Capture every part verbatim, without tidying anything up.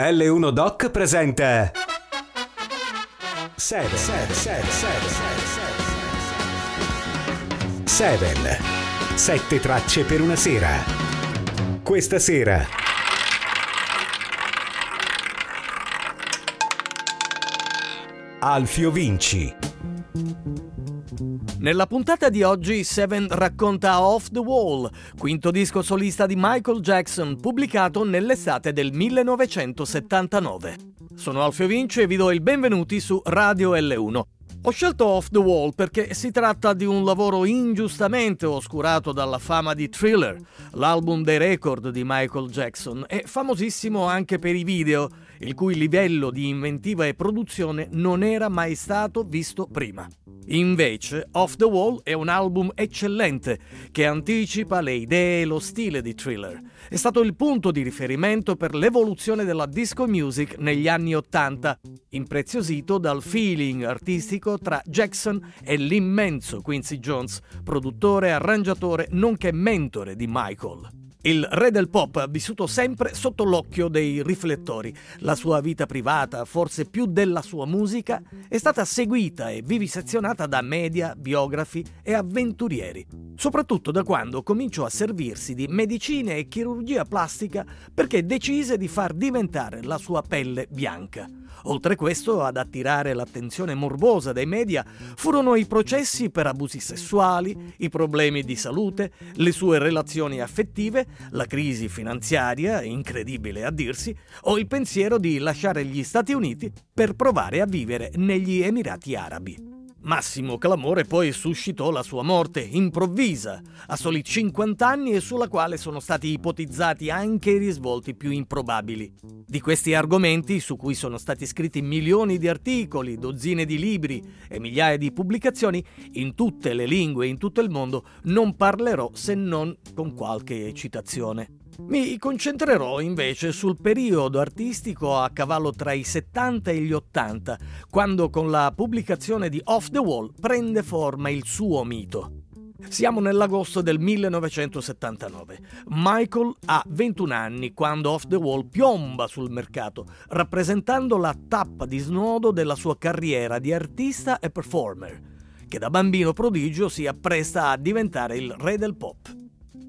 L uno Doc presenta Seven, Seven, Seven, Seven, Seven, Seven, sette tracce per una sera. Questa sera Alfio Vinci. Nella puntata di oggi Seven racconta Off the Wall, quinto disco solista di Michael Jackson, pubblicato nell'estate del millenovecentosettantanove. Sono Alfio Vinci e vi do il benvenuti su Radio L uno. Ho scelto Off the Wall perché si tratta di un lavoro ingiustamente oscurato dalla fama di Thriller, l'album dei record di Michael Jackson, e famosissimo anche per i video, il cui livello di inventiva e produzione non era mai stato visto prima. Invece, Off the Wall è un album eccellente che anticipa le idee e lo stile di Thriller. È stato il punto di riferimento per l'evoluzione della disco music negli anni Ottanta, impreziosito dal feeling artistico tra Jackson e l'immenso Quincy Jones, produttore, arrangiatore, nonché mentore di Michael. Il re del pop ha vissuto sempre sotto l'occhio dei riflettori. La sua vita privata, forse più della sua musica, è stata seguita e vivisezionata da media, biografi e avventurieri, soprattutto da quando cominciò a servirsi di medicine e chirurgia plastica perché decise di far diventare la sua pelle bianca. Oltre questo, ad attirare l'attenzione morbosa dei media furono i processi per abusi sessuali, i problemi di salute, le sue relazioni affettive, la crisi finanziaria, incredibile a dirsi, o il pensiero di lasciare gli Stati Uniti per provare a vivere negli Emirati Arabi. Massimo clamore poi suscitò la sua morte, improvvisa, a soli cinquanta anni, e sulla quale sono stati ipotizzati anche i risvolti più improbabili. Di questi argomenti, su cui sono stati scritti milioni di articoli, dozzine di libri e migliaia di pubblicazioni, in tutte le lingue e in tutto il mondo, non parlerò se non con qualche citazione. Mi concentrerò invece sul periodo artistico a cavallo tra i settanta e gli ottanta, quando con la pubblicazione di Off the Wall prende forma il suo mito. Siamo nell'agosto del millenovecentosettantanove. Michael ha ventuno anni quando Off the Wall piomba sul mercato, rappresentando la tappa di snodo della sua carriera di artista e performer, che da bambino prodigio si appresta a diventare il re del pop.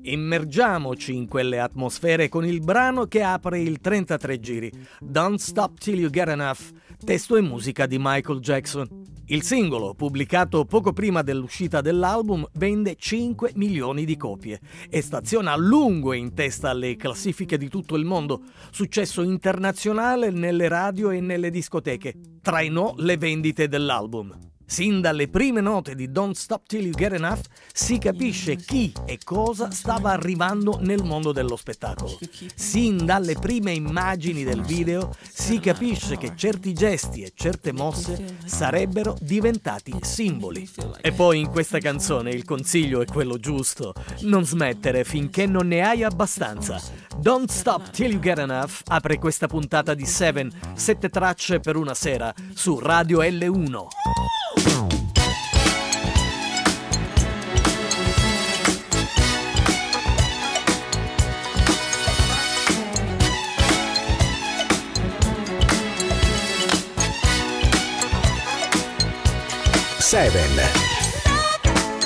Immergiamoci in quelle atmosfere con il brano che apre il trentatré giri, Don't Stop Till You Get Enough, testo e musica di Michael Jackson. Il singolo, pubblicato poco prima dell'uscita dell'album, vende cinque milioni di copie e staziona a lungo in testa alle classifiche di tutto il mondo, successo internazionale nelle radio e nelle discoteche, trainò le vendite dell'album. Sin dalle prime note di Don't Stop Till You Get Enough si capisce chi e cosa stava arrivando nel mondo dello spettacolo. Sin dalle prime immagini del video si capisce che certi gesti e certe mosse sarebbero diventati simboli. E poi in questa canzone il consiglio è quello giusto: non smettere finché non ne hai abbastanza. Don't Stop Till You Get Enough apre questa puntata di Seven, sette tracce per una sera, su Radio L uno. Seven. Oh,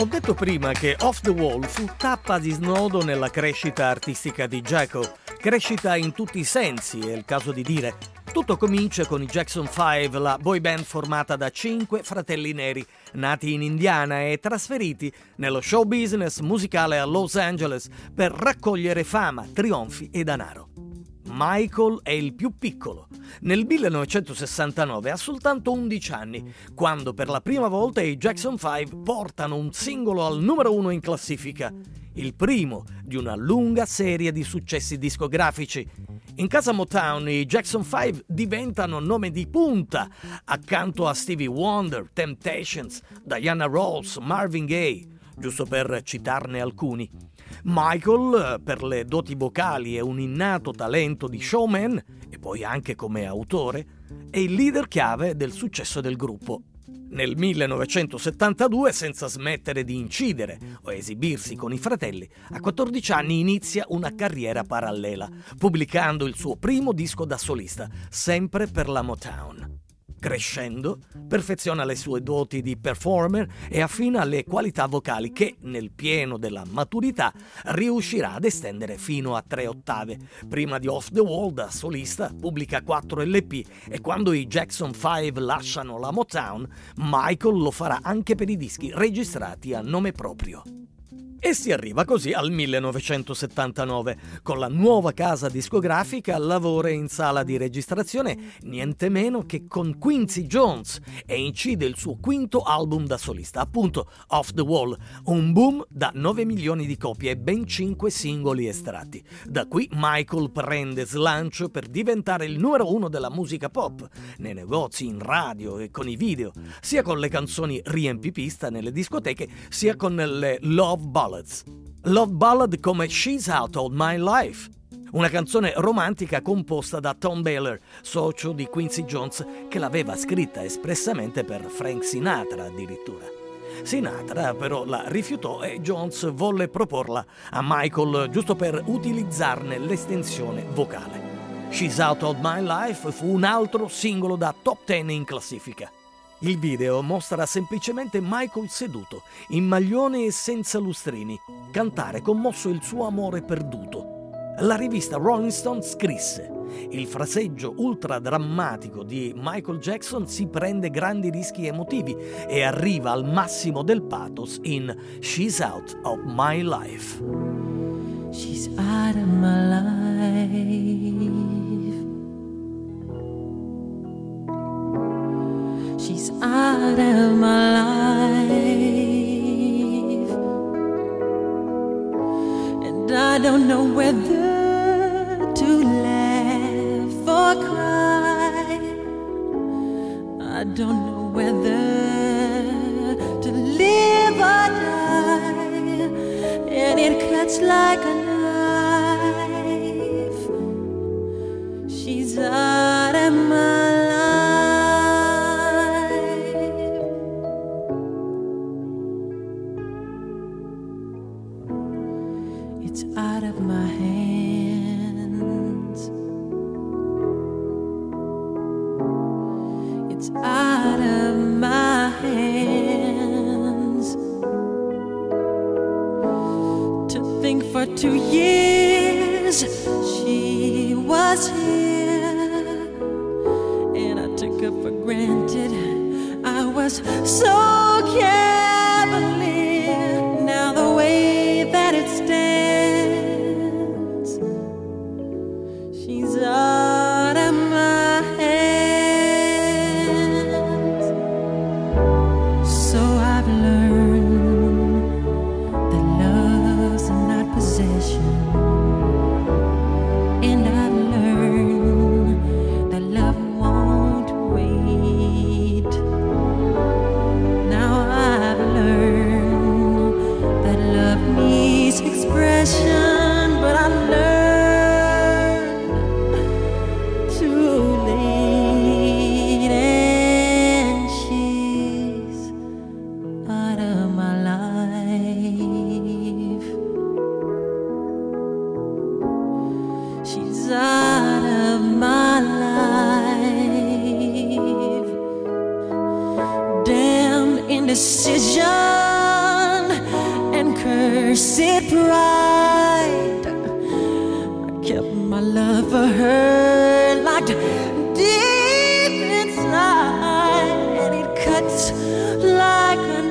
Ho detto prima che Off the Wall fu tappa di snodo nella crescita artistica di Jaco, crescita in tutti i sensi, è il caso di dire. Tutto comincia con i Jackson cinque, la boy band formata da cinque fratelli neri, nati in Indiana e trasferiti nello show business musicale a Los Angeles per raccogliere fama, trionfi e danaro. Michael è il più piccolo. Nel millenovecentosessantanove ha soltanto undici anni, quando per la prima volta i Jackson cinque portano un singolo al numero uno in classifica, il primo di una lunga serie di successi discografici. In casa Motown i Jackson cinque diventano nome di punta accanto a Stevie Wonder, Temptations, Diana Ross, Marvin Gaye, giusto per citarne alcuni. Michael, per le doti vocali e un innato talento di showman, e poi anche come autore, è il leader chiave del successo del gruppo. Nel millenovecentosettantadue, senza smettere di incidere o esibirsi con i fratelli, a quattordici anni inizia una carriera parallela, pubblicando il suo primo disco da solista, sempre per la Motown. Crescendo, perfeziona le sue doti di performer e affina le qualità vocali che, nel pieno della maturità, riuscirà ad estendere fino a tre ottave. Prima di Off the Wall, da solista, pubblica quattro L P e quando i Jackson cinque lasciano la Motown, Michael lo farà anche per i dischi registrati a nome proprio. E si arriva così al millenovecentosettantanove. Con la nuova casa discografica lavora in sala di registrazione niente meno che con Quincy Jones e incide il suo quinto album da solista, appunto Off the Wall, un boom da nove milioni di copie e ben cinque singoli estratti. Da qui Michael prende slancio per diventare il numero uno della musica pop, nei negozi, in radio e con i video, sia con le canzoni riempipista nelle discoteche, sia con le love ballad. Love ballad come She's Out of My Life, una canzone romantica composta da Tom Baylor, socio di Quincy Jones, che l'aveva scritta espressamente per Frank Sinatra addirittura. Sinatra però la rifiutò e Jones volle proporla a Michael giusto per utilizzarne l'estensione vocale. She's Out of My Life fu un altro singolo da top ten in classifica. Il video mostra semplicemente Michael seduto, in maglione e senza lustrini, cantare commosso il suo amore perduto. La rivista Rolling Stone scrisse: il fraseggio ultra-drammatico di Michael Jackson si prende grandi rischi emotivi e arriva al massimo del pathos in She's Out of My Life. She's out of my life. She's out of my life, and I don't know whether to laugh or cry. I don't know whether to live or die, and it cuts like a knife. She's out of my two years she was here, and I took her for granted. I was so cavalier. Now the way that it stands, she's out of my hands. So I've learned and I've learned that love won't wait. Now I've learned that love needs expression, but I learned too late, and she's out of my life. She's out of my life. Damn indecision, cursed pride. I kept my love for her locked deep inside, and it cuts like a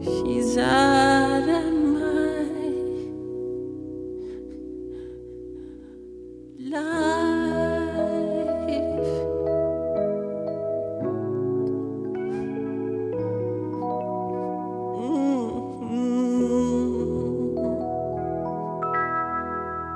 knife. She's out of my life.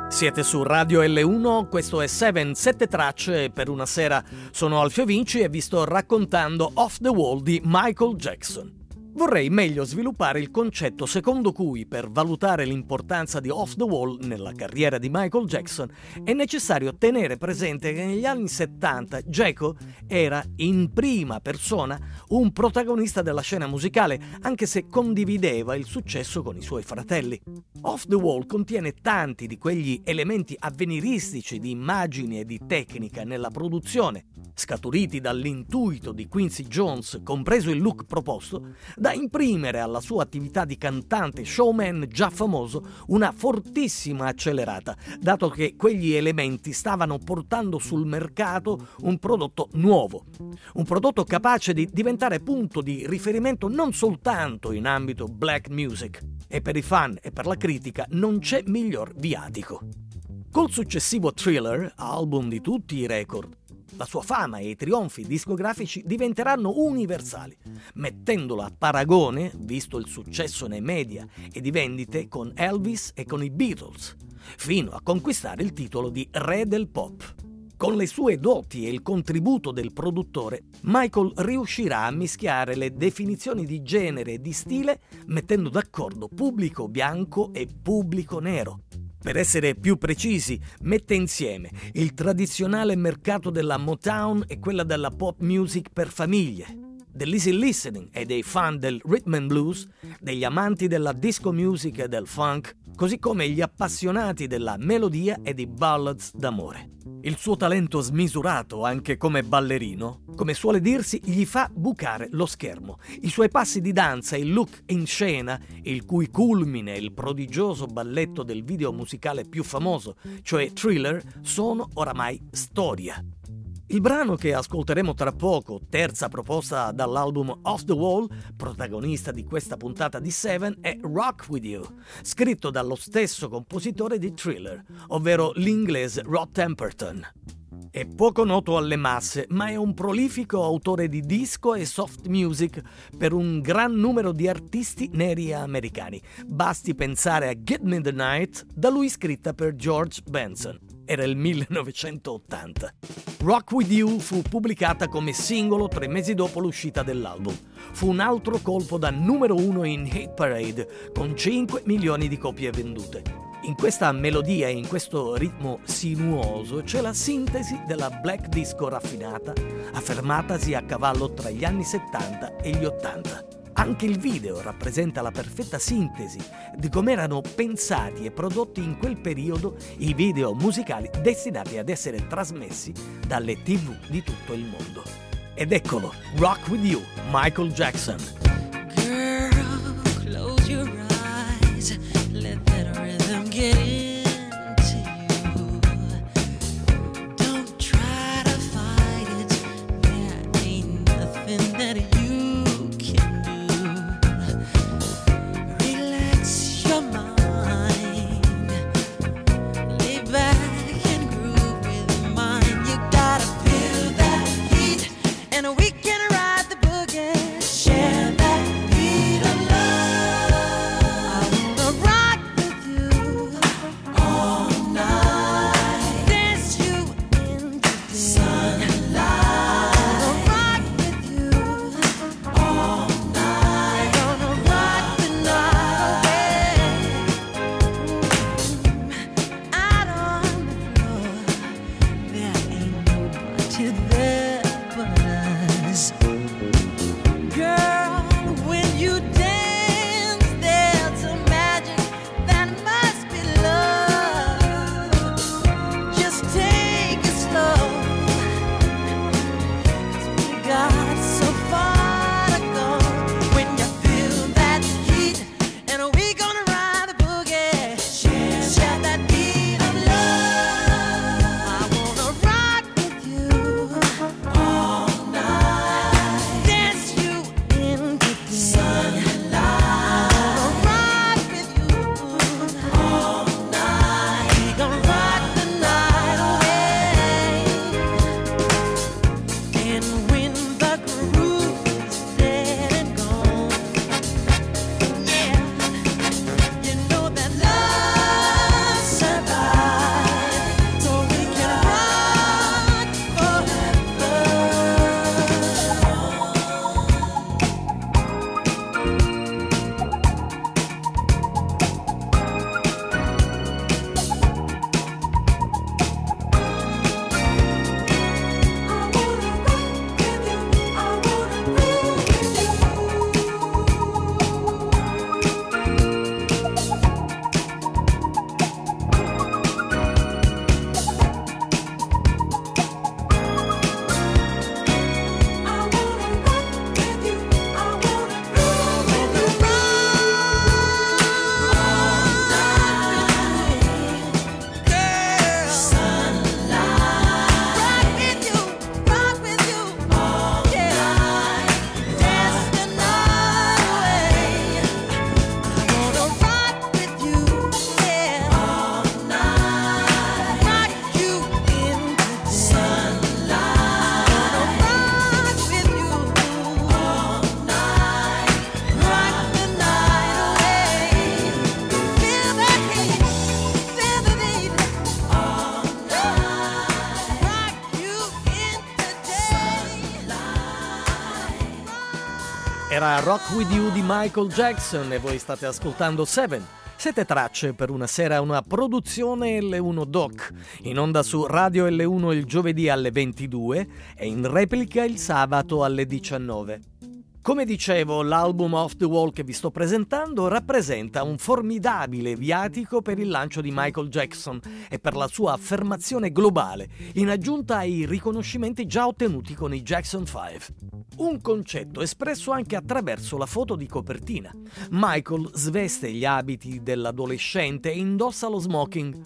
Siete su Radio L uno, questo è Seven, sette tracce per una sera. Sono Alfio Vinci e vi sto raccontando Off the Wall di Michael Jackson. Vorrei meglio sviluppare il concetto secondo cui, per valutare l'importanza di Off the Wall nella carriera di Michael Jackson, è necessario tenere presente che negli anni settanta Jaco era in prima persona un protagonista della scena musicale, anche se condivideva il successo con i suoi fratelli. Off the Wall contiene tanti di quegli elementi avveniristici di immagini e di tecnica nella produzione, scaturiti dall'intuito di Quincy Jones, compreso il look proposto, da imprimere alla sua attività di cantante showman già famoso una fortissima accelerata, dato che quegli elementi stavano portando sul mercato un prodotto nuovo, un prodotto capace di diventare punto di riferimento non soltanto in ambito black music, e per i fan e per la critica non c'è miglior viatico. Col successivo Thriller, album di tutti i record, la sua fama e i trionfi discografici diventeranno universali, mettendola a paragone, visto il successo nei media e di vendite, con Elvis e con i Beatles, fino a conquistare il titolo di Re del Pop. Con le sue doti e il contributo del produttore, Michael riuscirà a mischiare le definizioni di genere e di stile, mettendo d'accordo pubblico bianco e pubblico nero. Per essere più precisi, mette insieme il tradizionale mercato della Motown e quella della pop music per famiglie, dell'easy listening e dei fan del rhythm and blues, degli amanti della disco music e del funk, così come gli appassionati della melodia e di ballads d'amore. Il suo talento smisurato anche come ballerino, come suole dirsi, gli fa bucare lo schermo. I suoi passi di danza e il look in scena, il cui culmine è il prodigioso balletto del video musicale più famoso, cioè Thriller, sono oramai storia. Il brano che ascolteremo tra poco, terza proposta dall'album Off the Wall, protagonista di questa puntata di Seven, è Rock With You, scritto dallo stesso compositore di Thriller, ovvero l'inglese Rod Temperton. È poco noto alle masse, ma è un prolifico autore di disco e soft music per un gran numero di artisti neri americani. Basti pensare a Give Me The Night, da lui scritta per George Benson. Era il millenovecentottanta. Rock With You fu pubblicata come singolo tre mesi dopo l'uscita dell'album. Fu un altro colpo da numero uno in Hit Parade, con cinque milioni di copie vendute. In questa melodia e in questo ritmo sinuoso c'è la sintesi della black disco raffinata, affermatasi a cavallo tra gli anni settanta e gli ottanta. Anche il video rappresenta la perfetta sintesi di come erano pensati e prodotti in quel periodo i video musicali destinati ad essere trasmessi dalle tivù di tutto il mondo. Ed eccolo, Rock With You, Michael Jackson. Girl, close your eyes, let that rhythm get into you. Don't try to fight it, there ain't nothing that you can do. Relax your mind, lay back and groove with mine. You gotta feel that heat, and we can ride the boogie. Share that beat of love. I wanna rock with you all night. Dance you into the sunlight. I wanna rock with you all night. Gonna rock the night away. Out on the floor, there ain't nobody there but us. Girl, when you dance, there's a magic that must be love. Just take it slow, 'cause we got so far to go. Era Rock With You di Michael Jackson e voi state ascoltando Seven. Sette tracce per una sera, una produzione L uno Doc, in onda su Radio L uno il giovedì alle ventidue e in replica il sabato alle diciannove. Come dicevo, l'album Off the Wall che vi sto presentando rappresenta un formidabile viatico per il lancio di Michael Jackson e per la sua affermazione globale, in aggiunta ai riconoscimenti già ottenuti con i Jackson cinque. Un concetto espresso anche attraverso la foto di copertina. Michael sveste gli abiti dell'adolescente e indossa lo smoking,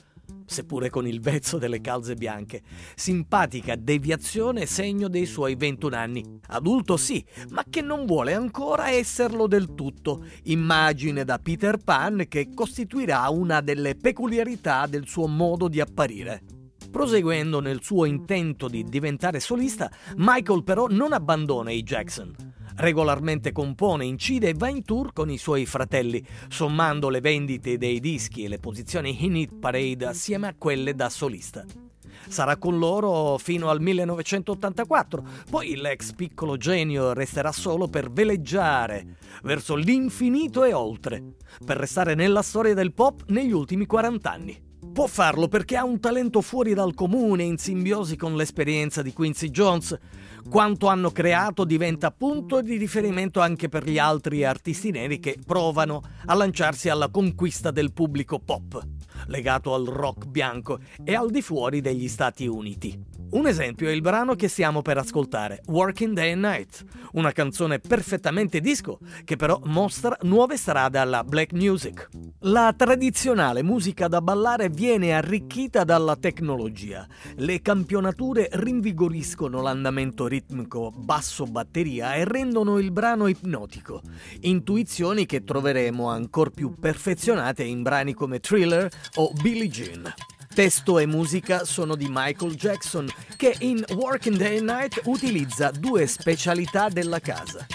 seppure con il vezzo delle calze bianche. Simpatica deviazione segno dei suoi ventuno anni. Adulto sì, ma che non vuole ancora esserlo del tutto. Immagine da Peter Pan che costituirà una delle peculiarità del suo modo di apparire. Proseguendo nel suo intento di diventare solista, Michael però non abbandona i Jackson. Regolarmente compone, incide e va in tour con i suoi fratelli, sommando le vendite dei dischi e le posizioni in hit parade assieme a quelle da solista. Sarà con loro fino al millenovecentottantaquattro, poi l'ex piccolo genio resterà solo per veleggiare verso l'infinito e oltre, per restare nella storia del pop negli ultimi quaranta anni. Può farlo perché ha un talento fuori dal comune, in simbiosi con l'esperienza di Quincy Jones. Quanto hanno creato diventa punto di riferimento anche per gli altri artisti neri che provano a lanciarsi alla conquista del pubblico pop, legato al rock bianco e al di fuori degli Stati Uniti. Un esempio è il brano che stiamo per ascoltare, Working Day and Night, una canzone perfettamente disco che però mostra nuove strade alla black music. La tradizionale musica da ballare viene arricchita dalla tecnologia. Le campionature rinvigoriscono l'andamento ritmico basso batteria e rendono il brano ipnotico. Intuizioni che troveremo ancor più perfezionate in brani come Thriller o Billie Jean. Testo e musica sono di Michael Jackson, che in Working Day and Night utilizza due specialità della casa: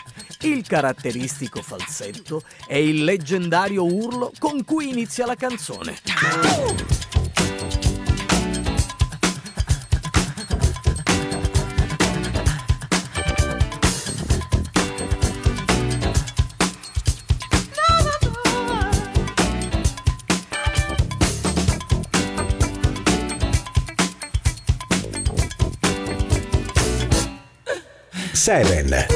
il caratteristico falsetto e il leggendario urlo con cui inizia la canzone. Seven. Why?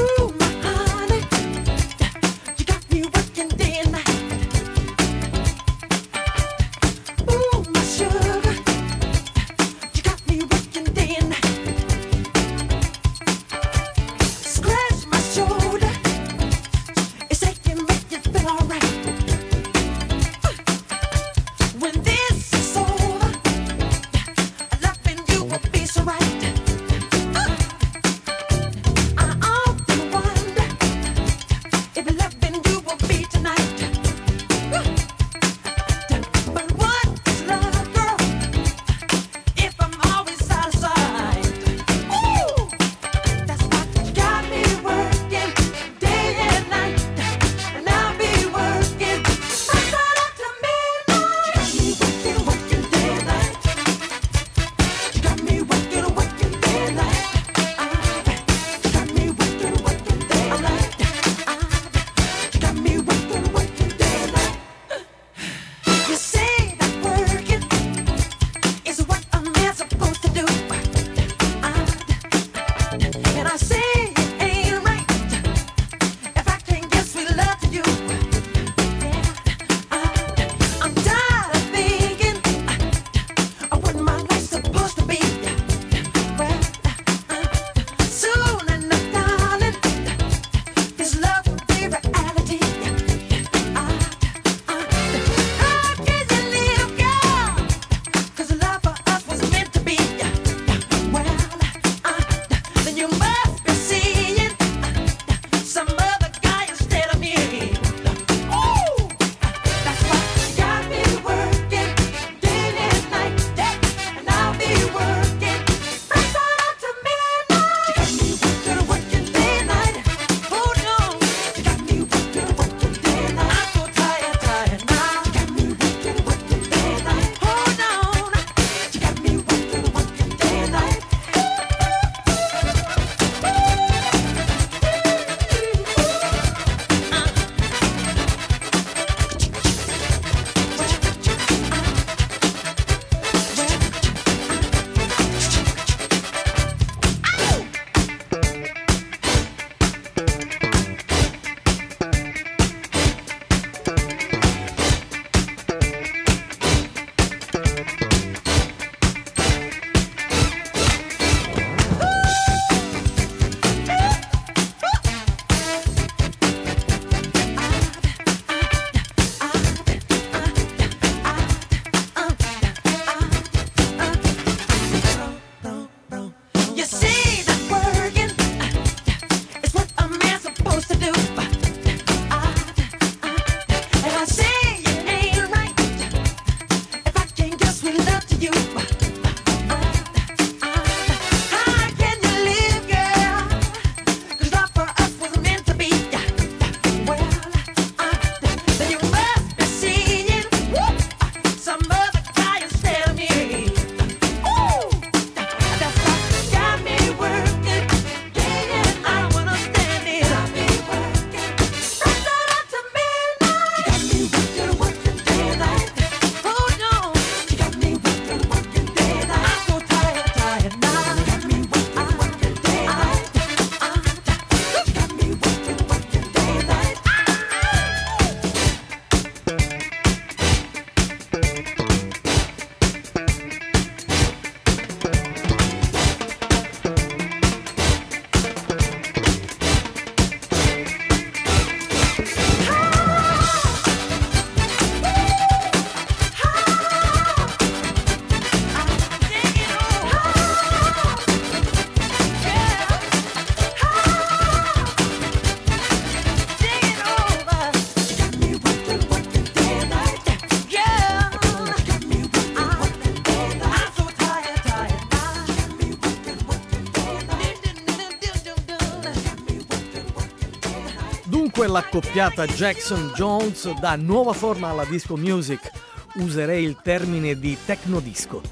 Dunque l'accoppiata Jackson Jones dà nuova forma alla disco music, userei il termine di tecnodisco.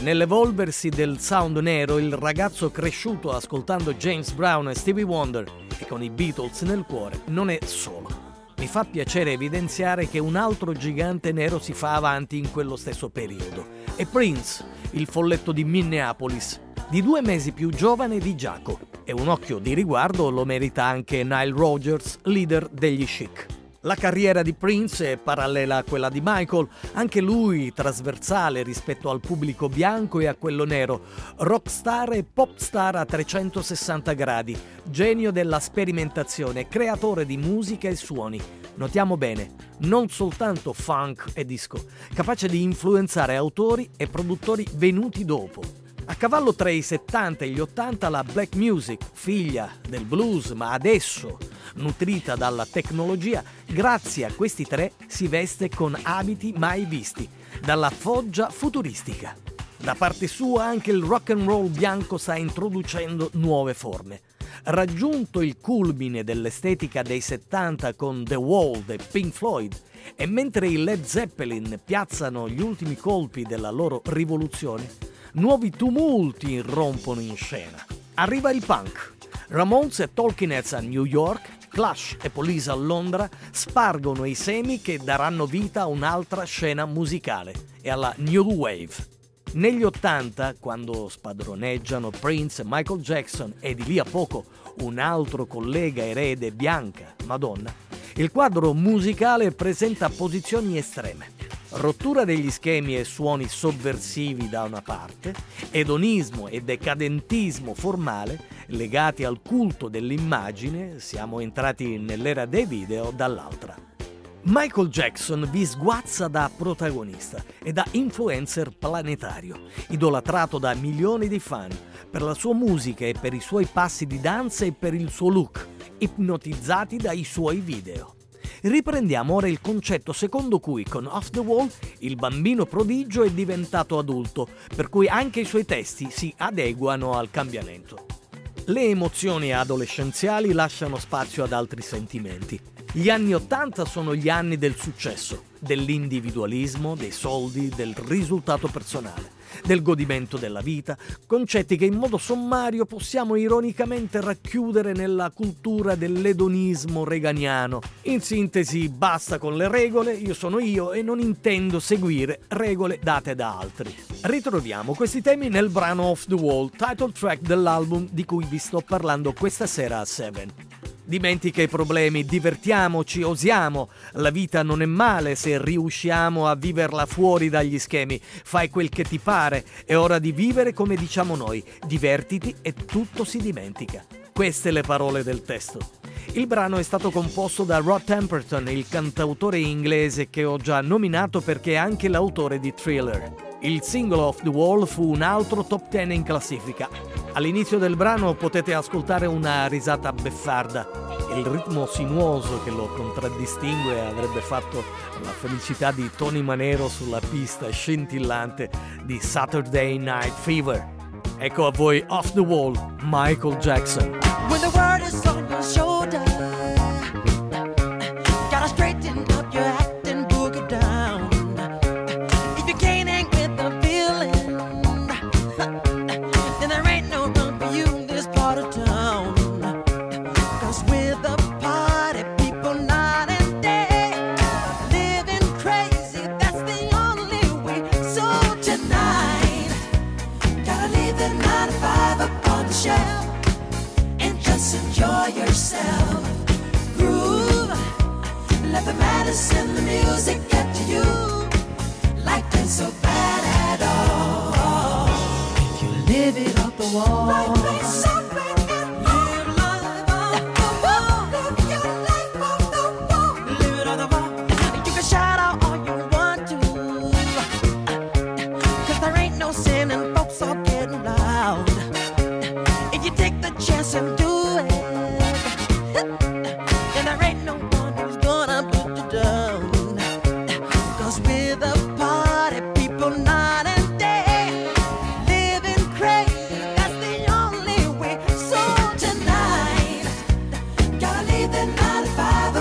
Nell'evolversi del sound nero, il ragazzo cresciuto ascoltando James Brown e Stevie Wonder e con i Beatles nel cuore non è solo. Mi fa piacere evidenziare che un altro gigante nero si fa avanti in quello stesso periodo. È Prince, il folletto di Minneapolis, di due mesi più giovane di Giacomo. E un occhio di riguardo lo merita anche Nile Rodgers, leader degli Chic. La carriera di Prince è parallela a quella di Michael, anche lui trasversale rispetto al pubblico bianco e a quello nero, rockstar e popstar a trecentosessanta gradi, genio della sperimentazione, creatore di musica e suoni. Notiamo bene, non soltanto funk e disco, capace di influenzare autori e produttori venuti dopo. A cavallo tra i settanta e gli ottanta la black music, figlia del blues, ma adesso nutrita dalla tecnologia, grazie a questi tre si veste con abiti mai visti, dalla foggia futuristica. Da parte sua anche il rock and roll bianco sta introducendo nuove forme. Raggiunto il culmine dell'estetica dei settanta con The Wall e Pink Floyd, e mentre i Led Zeppelin piazzano gli ultimi colpi della loro rivoluzione, nuovi tumulti irrompono in scena. Arriva il punk. Ramones e Talking Heads a New York, Clash e Police a Londra spargono i semi che daranno vita a un'altra scena musicale e alla New Wave. Negli ottanta, quando spadroneggiano Prince e Michael Jackson e di lì a poco un altro collega erede bianca, Madonna, il quadro musicale presenta posizioni estreme. Rottura degli schemi e suoni sovversivi da una parte, edonismo e decadentismo formale legati al culto dell'immagine, siamo entrati nell'era dei video, dall'altra. Michael Jackson vi sguazza da protagonista e da influencer planetario, idolatrato da milioni di fan per la sua musica e per i suoi passi di danza e per il suo look, ipnotizzati dai suoi video. Riprendiamo ora il concetto secondo cui con Off the Wall il bambino prodigio è diventato adulto, per cui anche i suoi testi si adeguano al cambiamento. Le emozioni adolescenziali lasciano spazio ad altri sentimenti. Gli anni Ottanta sono gli anni del successo, dell'individualismo, dei soldi, del risultato personale, del godimento della vita, concetti che in modo sommario possiamo ironicamente racchiudere nella cultura dell'edonismo reganiano. In sintesi, basta con le regole, io sono io e non intendo seguire regole date da altri. Ritroviamo questi temi nel brano Off the Wall, title track dell'album di cui vi sto parlando questa sera a Seven. Dimentica i problemi, divertiamoci, osiamo. La vita non è male se riusciamo a viverla fuori dagli schemi. Fai quel che ti pare, è ora di vivere come diciamo noi. Divertiti e tutto si dimentica. Queste le parole del testo. Il brano è stato composto da Rod Temperton, il cantautore inglese che ho già nominato perché è anche l'autore di Thriller. Il singolo Off the Wall fu un altro top dieci in classifica. All'inizio del brano potete ascoltare una risata beffarda. Il ritmo sinuoso che lo contraddistingue avrebbe fatto la felicità di Tony Manero sulla pista scintillante di Saturday Night Fever. Ecco a voi Off the Wall, Michael Jackson. When the world is on your shoulder, gotta straighten up your act. Send the music get to you. Life ain't so bad at all if you live it off the wall. Life ain't so bad at all. Live life off the wall. Live your life off the wall. Live it on the wall. You can shout out all you want to, cause there ain't no sin and folks are getting loud. If you take the chance and do it, then there ain't no one who's gonna be down. Cause we're the party people night and day, living crazy, that's the only way. So tonight, gotta leave the nine to five.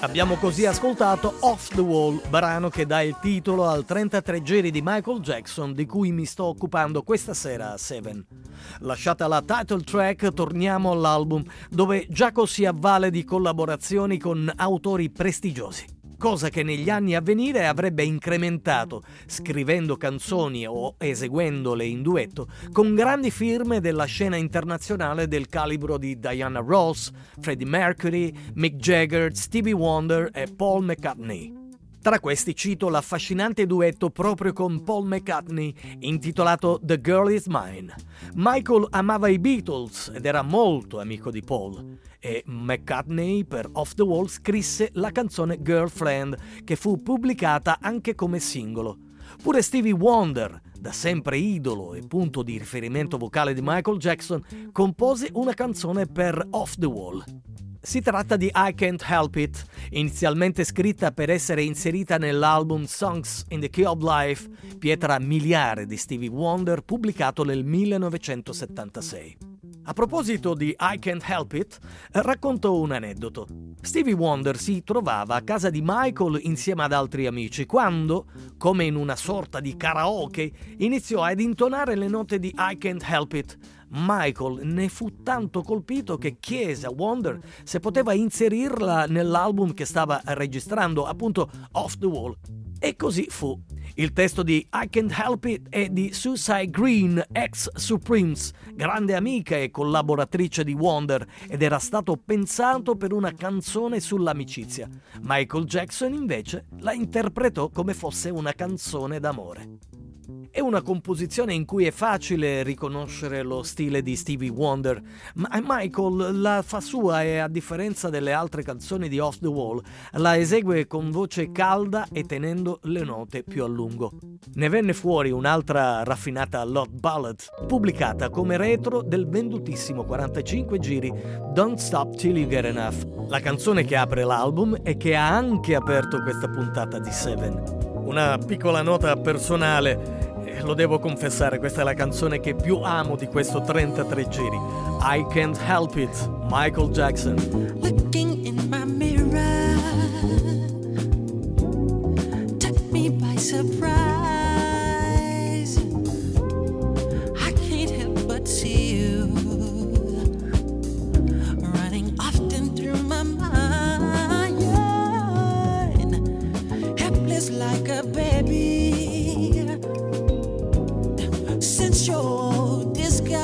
Abbiamo così ascoltato Off the Wall, brano che dà il titolo al trentatré giri di Michael Jackson di cui mi sto occupando questa sera a Seven. Lasciata la title track, torniamo all'album, dove Giacomo si avvale di collaborazioni con autori prestigiosi, cosa che negli anni a venire avrebbe incrementato, scrivendo canzoni o eseguendole in duetto, con grandi firme della scena internazionale del calibro di Diana Ross, Freddie Mercury, Mick Jagger, Stevie Wonder e Paul McCartney. Tra questi cito l'affascinante duetto proprio con Paul McCartney, intitolato The Girl Is Mine. Michael amava i Beatles ed era molto amico di Paul, e McCartney per Off the Wall scrisse la canzone Girlfriend, che fu pubblicata anche come singolo. Pure Stevie Wonder, da sempre idolo e punto di riferimento vocale di Michael Jackson, compose una canzone per Off the Wall. Si tratta di I Can't Help It, inizialmente scritta per essere inserita nell'album Songs in the Key of Life, pietra miliare di Stevie Wonder, pubblicato nel millenovecentosettantasei. A proposito di I Can't Help It, racconto un aneddoto. Stevie Wonder si trovava a casa di Michael insieme ad altri amici quando, come in una sorta di karaoke, iniziò ad intonare le note di I Can't Help It. Michael ne fu tanto colpito che chiese a Wonder se poteva inserirla nell'album che stava registrando, appunto Off the Wall. E così fu. Il testo di I Can't Help It è di Susie Green, ex Supremes, grande amica e collaboratrice di Wonder, ed era stato pensato per una canzone sull'amicizia. Michael Jackson invece la interpretò come fosse una canzone d'amore. È una composizione in cui è facile riconoscere lo stile di Stevie Wonder, ma Michael la fa sua e, a differenza delle altre canzoni di Off the Wall, la esegue con voce calda e tenendo le note più a lungo. Ne venne fuori un'altra raffinata Love Ballad, pubblicata come retro del vendutissimo quarantacinque giri Don't Stop Till You Get Enough, la canzone che apre l'album e che ha anche aperto questa puntata di Seven. Una piccola nota personale, lo devo confessare, questa è la canzone che più amo di questo trentatré giri. I Can't Help It, Michael Jackson. Looking in my mirror, took me by surprise. I can't help but see you running often through my mind, helpless like a baby. Since your disguise,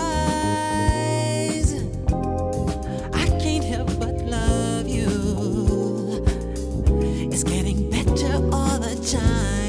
I can't help but love you. It's getting better all the time.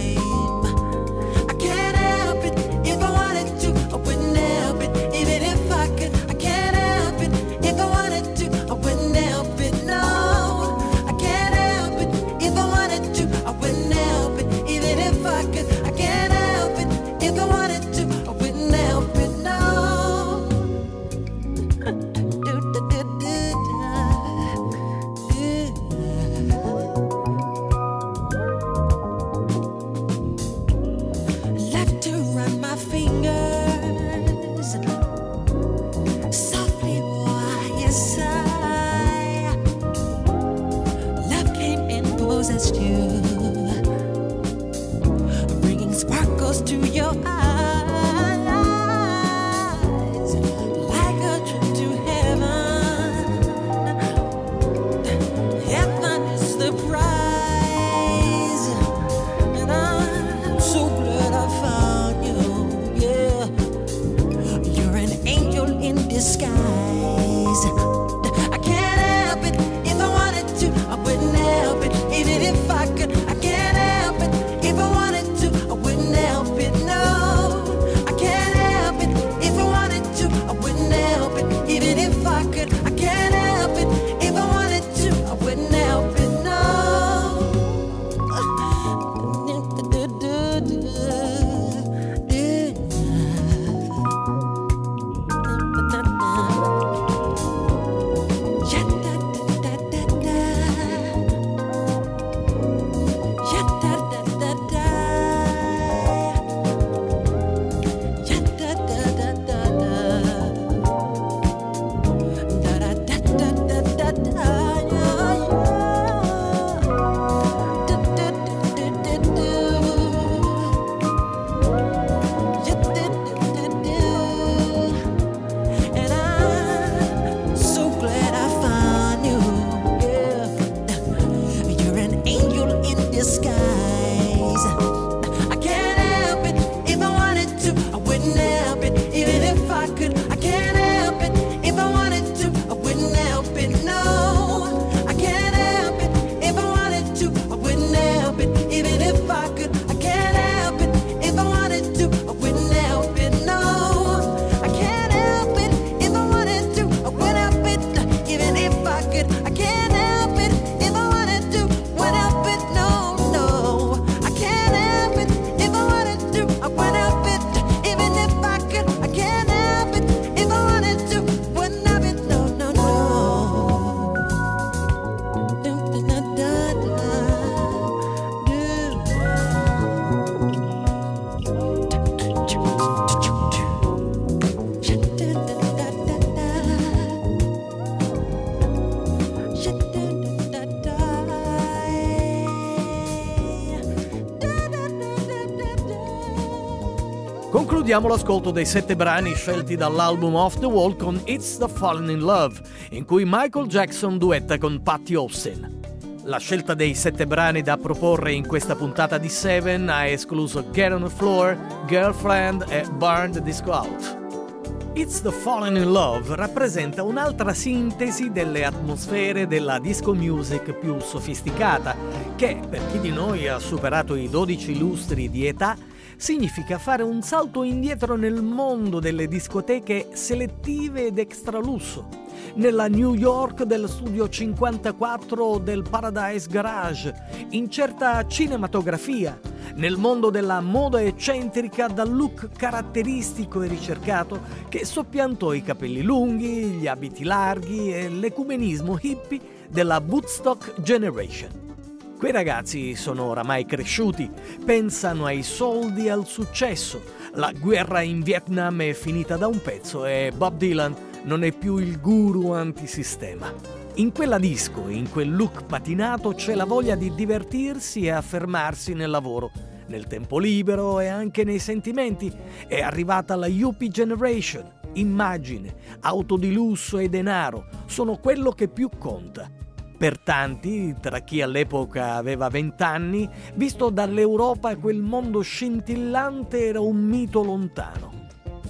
skies. I can't help it, if I wanted to, I wouldn't help it, even if I could. I can't help it, if I wanted to, I wouldn't help it, no. I can't help it, if I wanted to, I wouldn't help it, even if I could. I can't help it, if I wanted to, I wouldn't help it, no. Concludiamo l'ascolto dei sette brani scelti dall'album Off the Wall con It's The Falling In Love, in cui Michael Jackson duetta con Patti Austin. La scelta dei sette brani da proporre in questa puntata di Seven ha escluso Get On The Floor, Girlfriend e Burn The Disco Out. It's The Falling In Love rappresenta un'altra sintesi delle atmosfere della disco music più sofisticata, che per chi di noi ha superato i dodici lustri di età significa fare un salto indietro nel mondo delle discoteche selettive ed extralusso, nella New York dello studio cinquantaquattro del Paradise Garage, in certa cinematografia, nel mondo della moda eccentrica dal look caratteristico e ricercato che soppiantò i capelli lunghi, gli abiti larghi e l'ecumenismo hippie della Woodstock Generation. Quei ragazzi sono oramai cresciuti, pensano ai soldi e al successo. La guerra in Vietnam è finita da un pezzo e Bob Dylan non è più il guru antisistema. In quella disco, in quel look patinato, c'è la voglia di divertirsi e affermarsi nel lavoro, nel tempo libero e anche nei sentimenti. È arrivata la Yuppie Generation. Immagine, auto di lusso e denaro sono quello che più conta. Per tanti, tra chi all'epoca aveva vent'anni, visto dall'Europa quel mondo scintillante era un mito lontano.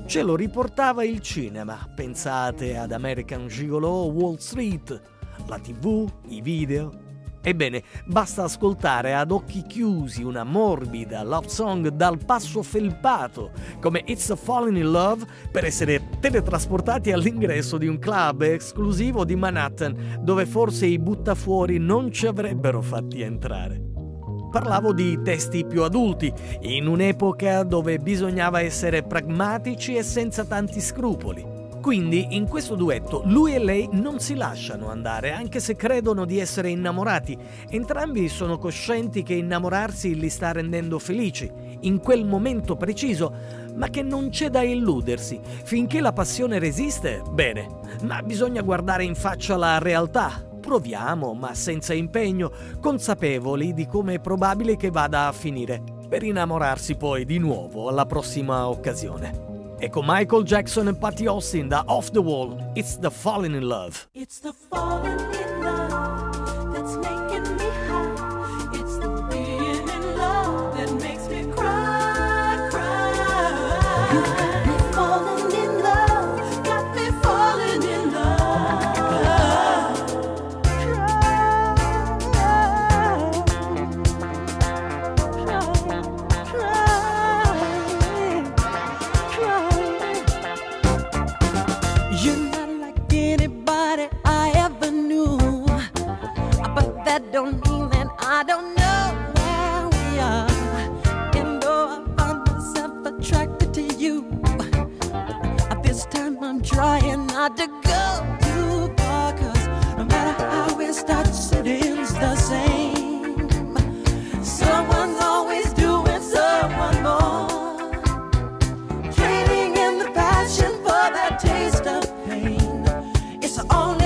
Ce lo riportava il cinema, pensate ad American Gigolo, Wall Street, la tivù, i video. Ebbene, basta ascoltare ad occhi chiusi una morbida love song dal passo felpato come It's a Falling in Love per essere teletrasportati all'ingresso di un club esclusivo di Manhattan dove forse i buttafuori non ci avrebbero fatti entrare. Parlavo di testi più adulti, in un'epoca dove bisognava essere pragmatici e senza tanti scrupoli. Quindi in questo duetto lui e lei non si lasciano andare, anche se credono di essere innamorati. Entrambi sono coscienti che innamorarsi li sta rendendo felici, in quel momento preciso, ma che non c'è da illudersi. Finché la passione resiste, bene, ma bisogna guardare in faccia la realtà. Proviamo, ma senza impegno, consapevoli di come è probabile che vada a finire, per innamorarsi poi di nuovo alla prossima occasione. Ecco Michael Jackson e Patti Austin da Off the Wall, It's the Falling in Love. It's the falling in love that's making me high. It's the being in love that makes me cry, cry. Falling in love, got me falling. that don't mean that I don't know where we are. And though I found myself attracted to you, but this time I'm trying not to go too far, 'cause no matter how we start, it ends the same. Someone's always doing someone more, trading in the passion for that taste of pain. It's the only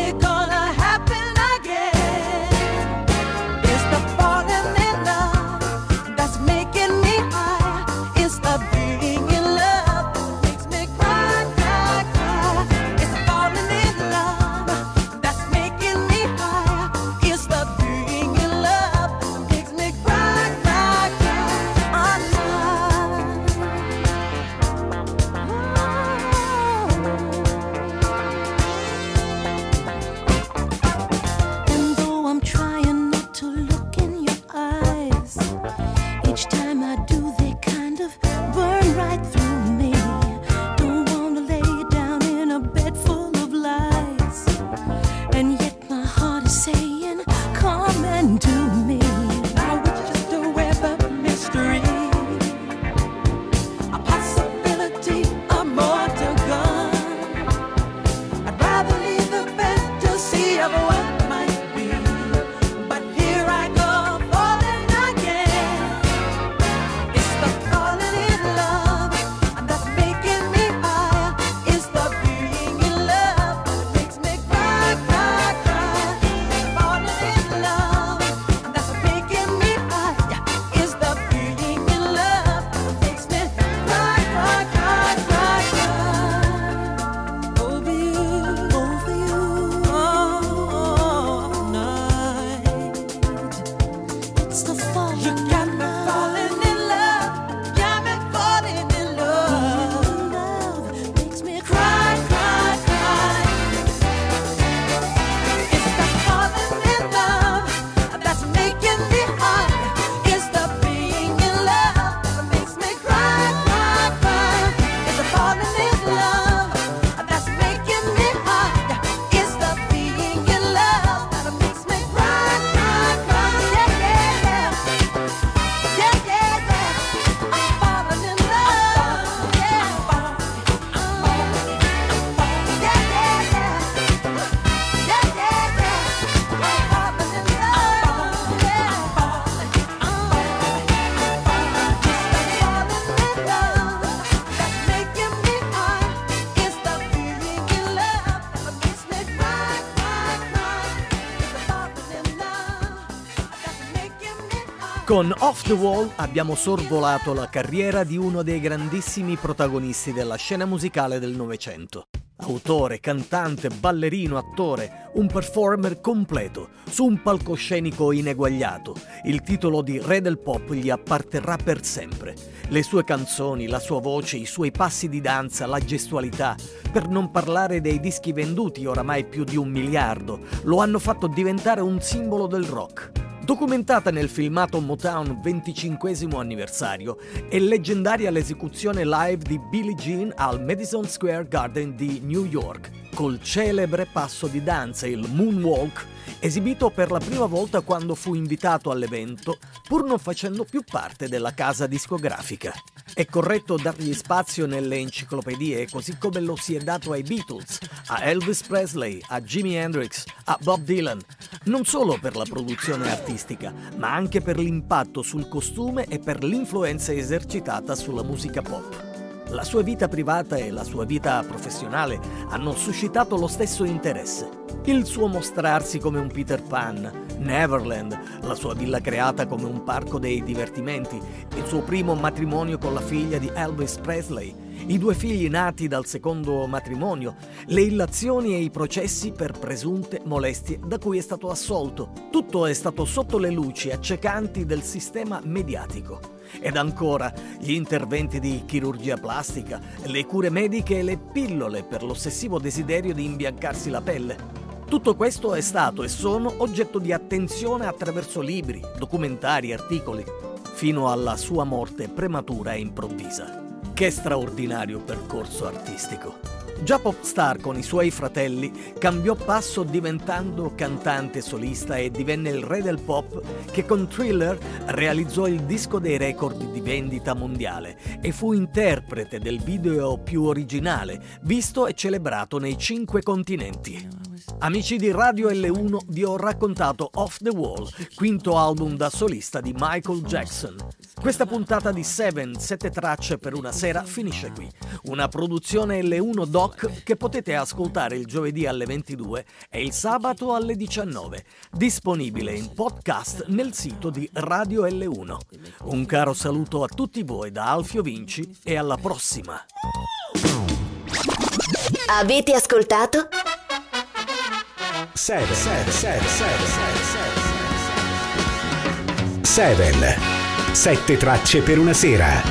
Con Off the Wall abbiamo sorvolato la carriera di uno dei grandissimi protagonisti della scena musicale del Novecento. Autore, cantante, ballerino, attore, un performer completo, su un palcoscenico ineguagliato. Il titolo di Re del Pop gli apparterrà per sempre. Le sue canzoni, la sua voce, i suoi passi di danza, la gestualità, per non parlare dei dischi venduti oramai più di un miliardo, lo hanno fatto diventare un simbolo del rock. Documentata nel filmato Motown venticinquesimo anniversario, è leggendaria l'esecuzione live di Billie Jean al Madison Square Garden di New York, col celebre passo di danza, il Moonwalk, esibito per la prima volta quando fu invitato all'evento, pur non facendo più parte della casa discografica. È corretto dargli spazio nelle enciclopedie, così come lo si è dato ai Beatles, a Elvis Presley, a Jimi Hendrix, a Bob Dylan, non solo per la produzione artistica, ma anche per l'impatto sul costume e per l'influenza esercitata sulla musica pop. La sua vita privata e la sua vita professionale hanno suscitato lo stesso interesse. Il suo mostrarsi come un Peter Pan, Neverland, la sua villa creata come un parco dei divertimenti, il suo primo matrimonio con la figlia di Elvis Presley, i due figli nati dal secondo matrimonio, le illazioni e i processi per presunte molestie da cui è stato assolto. Tutto è stato sotto le luci accecanti del sistema mediatico. Ed ancora, gli interventi di chirurgia plastica, le cure mediche e le pillole per l'ossessivo desiderio di imbiancarsi la pelle. Tutto questo è stato e sono oggetto di attenzione attraverso libri, documentari, articoli, fino alla sua morte prematura e improvvisa. Che straordinario percorso artistico! Già popstar con i suoi fratelli, cambiò passo diventando cantante solista e divenne il re del pop che con Thriller realizzò il disco dei record di vendita mondiale e fu interprete del video più originale, visto e celebrato nei cinque continenti. Amici di Radio L uno, vi ho raccontato Off the Wall, quinto album da solista di Michael Jackson. Questa puntata di Seven, sette tracce per una sera, finisce qui. Una produzione L uno Doc che potete ascoltare il giovedì alle ventidue e il sabato alle diciannove. Disponibile in podcast nel sito di Radio L uno. Un caro saluto a tutti voi da Alfio Vinci e alla prossima! Avete ascoltato? Seven, seven, seven, seven, seven, seven, seven. Sette tracce per una sera.